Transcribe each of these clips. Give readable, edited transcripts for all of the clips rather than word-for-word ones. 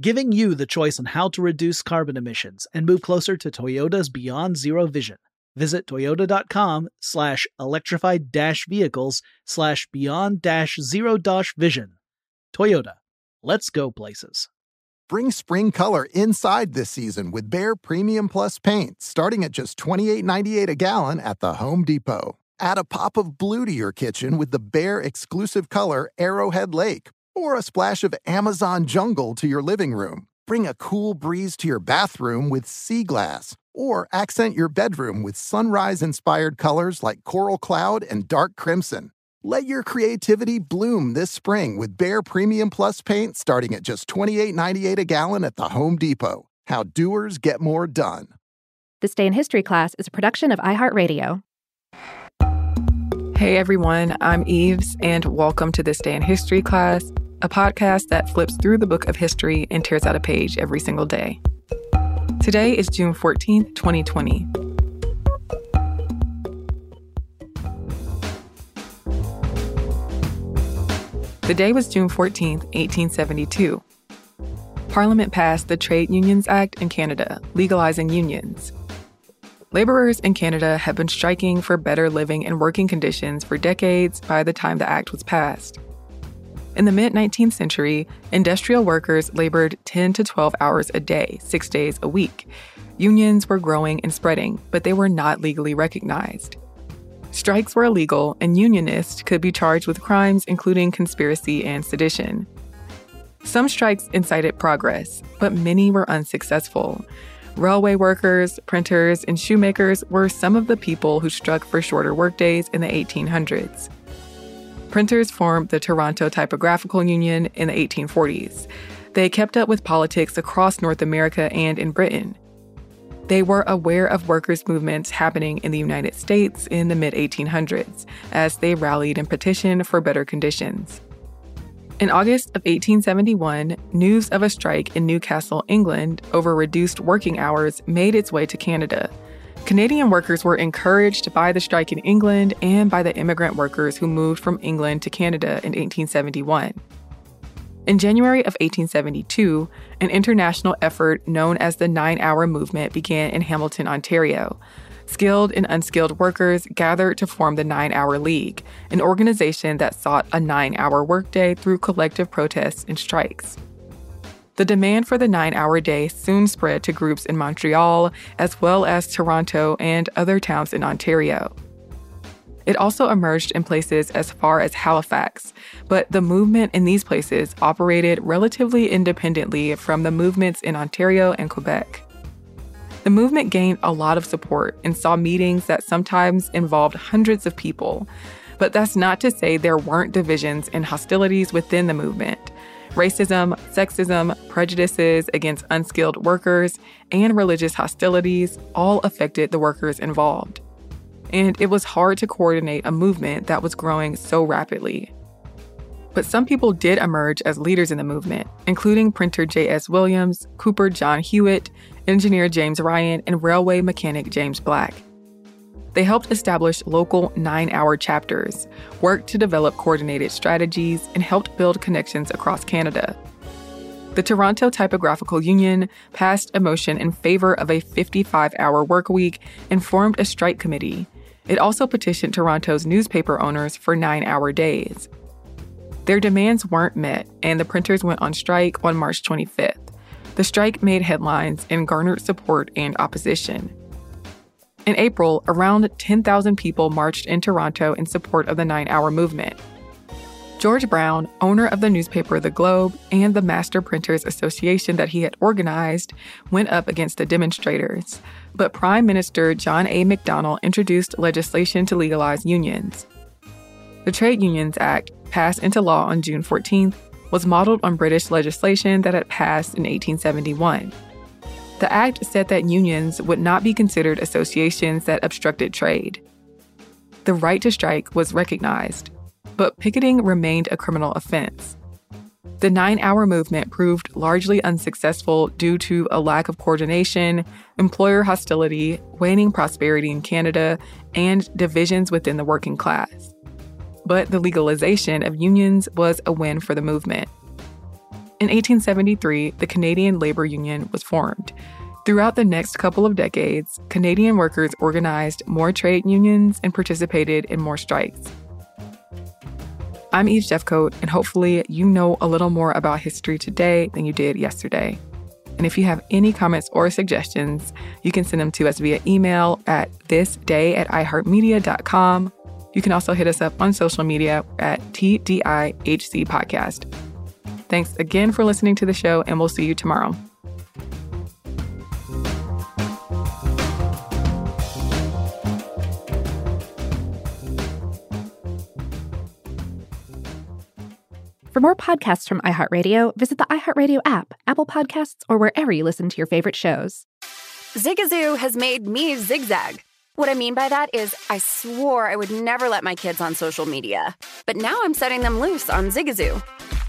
Giving you the choice on how to reduce carbon emissions and move closer to Toyota's Beyond Zero vision. Visit toyota.com/electrified-vehicles/beyond-zero-vision. Toyota, let's go places. Bring spring color inside this season with Behr Premium Plus paint, starting at just $28.98 a gallon at the Home Depot. Add a pop of blue to your kitchen with the Behr exclusive color Arrowhead Lake, or a splash of Amazon jungle to your living room. Bring a cool breeze to your bathroom with sea glass, or accent your bedroom with sunrise-inspired colors like coral cloud and dark crimson. Let your creativity bloom this spring with Behr Premium Plus paint starting at just $28.98 a gallon at the Home Depot. How doers get more done. This Day in History class is a production of iHeartRadio. Hey everyone, I'm Eves, and welcome to This Day in History class, a podcast that flips through the book of history and tears out a page every single day. Today is June 14, 2020. The day was June 14, 1872. Parliament passed the Trade Unions Act in Canada, legalizing unions. Laborers in Canada had been striking for better living and working conditions for decades by the time the act was passed. In the mid-19th century, industrial workers labored 10 to 12 hours a day, 6 days a week. Unions were growing and spreading, but they were not legally recognized. Strikes were illegal, and unionists could be charged with crimes including conspiracy and sedition. Some strikes incited progress, but many were unsuccessful. Railway workers, printers, and shoemakers were some of the people who struck for shorter workdays in the 1800s. Printers formed the Toronto Typographical Union in the 1840s. They kept up with politics across North America and in Britain. They were aware of workers' movements happening in the United States in the mid-1800s as they rallied and petitioned for better conditions. In August of 1871, news of a strike in Newcastle, England, over reduced working hours made its way to Canada. Canadian workers were encouraged by the strike in England and by the immigrant workers who moved from England to Canada in 1871. In January of 1872, an international effort known as the Nine-Hour Movement began in Hamilton, Ontario. Skilled and unskilled workers gathered to form the Nine-Hour League, an organization that sought a 9-hour workday through collective protests and strikes. The demand for the 9-hour day soon spread to groups in Montreal, as well as Toronto and other towns in Ontario. It also emerged in places as far as Halifax, but the movement in these places operated relatively independently from the movements in Ontario and Quebec. The movement gained a lot of support and saw meetings that sometimes involved hundreds of people. But that's not to say there weren't divisions and hostilities within the movement. Racism, sexism, prejudices against unskilled workers, and religious hostilities all affected the workers involved. And it was hard to coordinate a movement that was growing so rapidly. But some people did emerge as leaders in the movement, including printer J.S. Williams, cooper John Hewitt, engineer James Ryan, and railway mechanic James Black. They helped establish local 9-hour chapters, worked to develop coordinated strategies, and helped build connections across Canada. The Toronto Typographical Union passed a motion in favor of a 55-hour work week and formed a strike committee. It also petitioned Toronto's newspaper owners for 9-hour days. Their demands weren't met, and the printers went on strike on March 25th. The strike made headlines and garnered support and opposition. In April, around 10,000 people marched in Toronto in support of the 9-hour movement. George Brown, owner of the newspaper The Globe and the Master Printers Association that he had organized, went up against the demonstrators. But Prime Minister John A. Macdonald introduced legislation to legalize unions. The Trade Unions Act, passed into law on June 14th, was modeled on British legislation that had passed in 1871. The act said that unions would not be considered associations that obstructed trade. The right to strike was recognized, but picketing remained a criminal offense. The 9-hour movement proved largely unsuccessful due to a lack of coordination, employer hostility, waning prosperity in Canada, and divisions within the working class. But the legalization of unions was a win for the movement. In 1873, the Canadian Labor Union was formed. Throughout the next couple of decades, Canadian workers organized more trade unions and participated in more strikes. I'm Eve Jeffcoat, and hopefully you know a little more about history today than you did yesterday. And if you have any comments or suggestions, you can send them to us via email at thisday@iheartmedia.com. You can also hit us up on social media at TDIHC Podcast. Thanks again for listening to the show, and we'll see you tomorrow. For more podcasts from iHeartRadio, visit the iHeartRadio app, Apple Podcasts, or wherever you listen to your favorite shows. Zigazoo has made me zigzag. What I mean by that is I swore I would never let my kids on social media, but now I'm setting them loose on Zigazoo.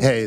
Hey,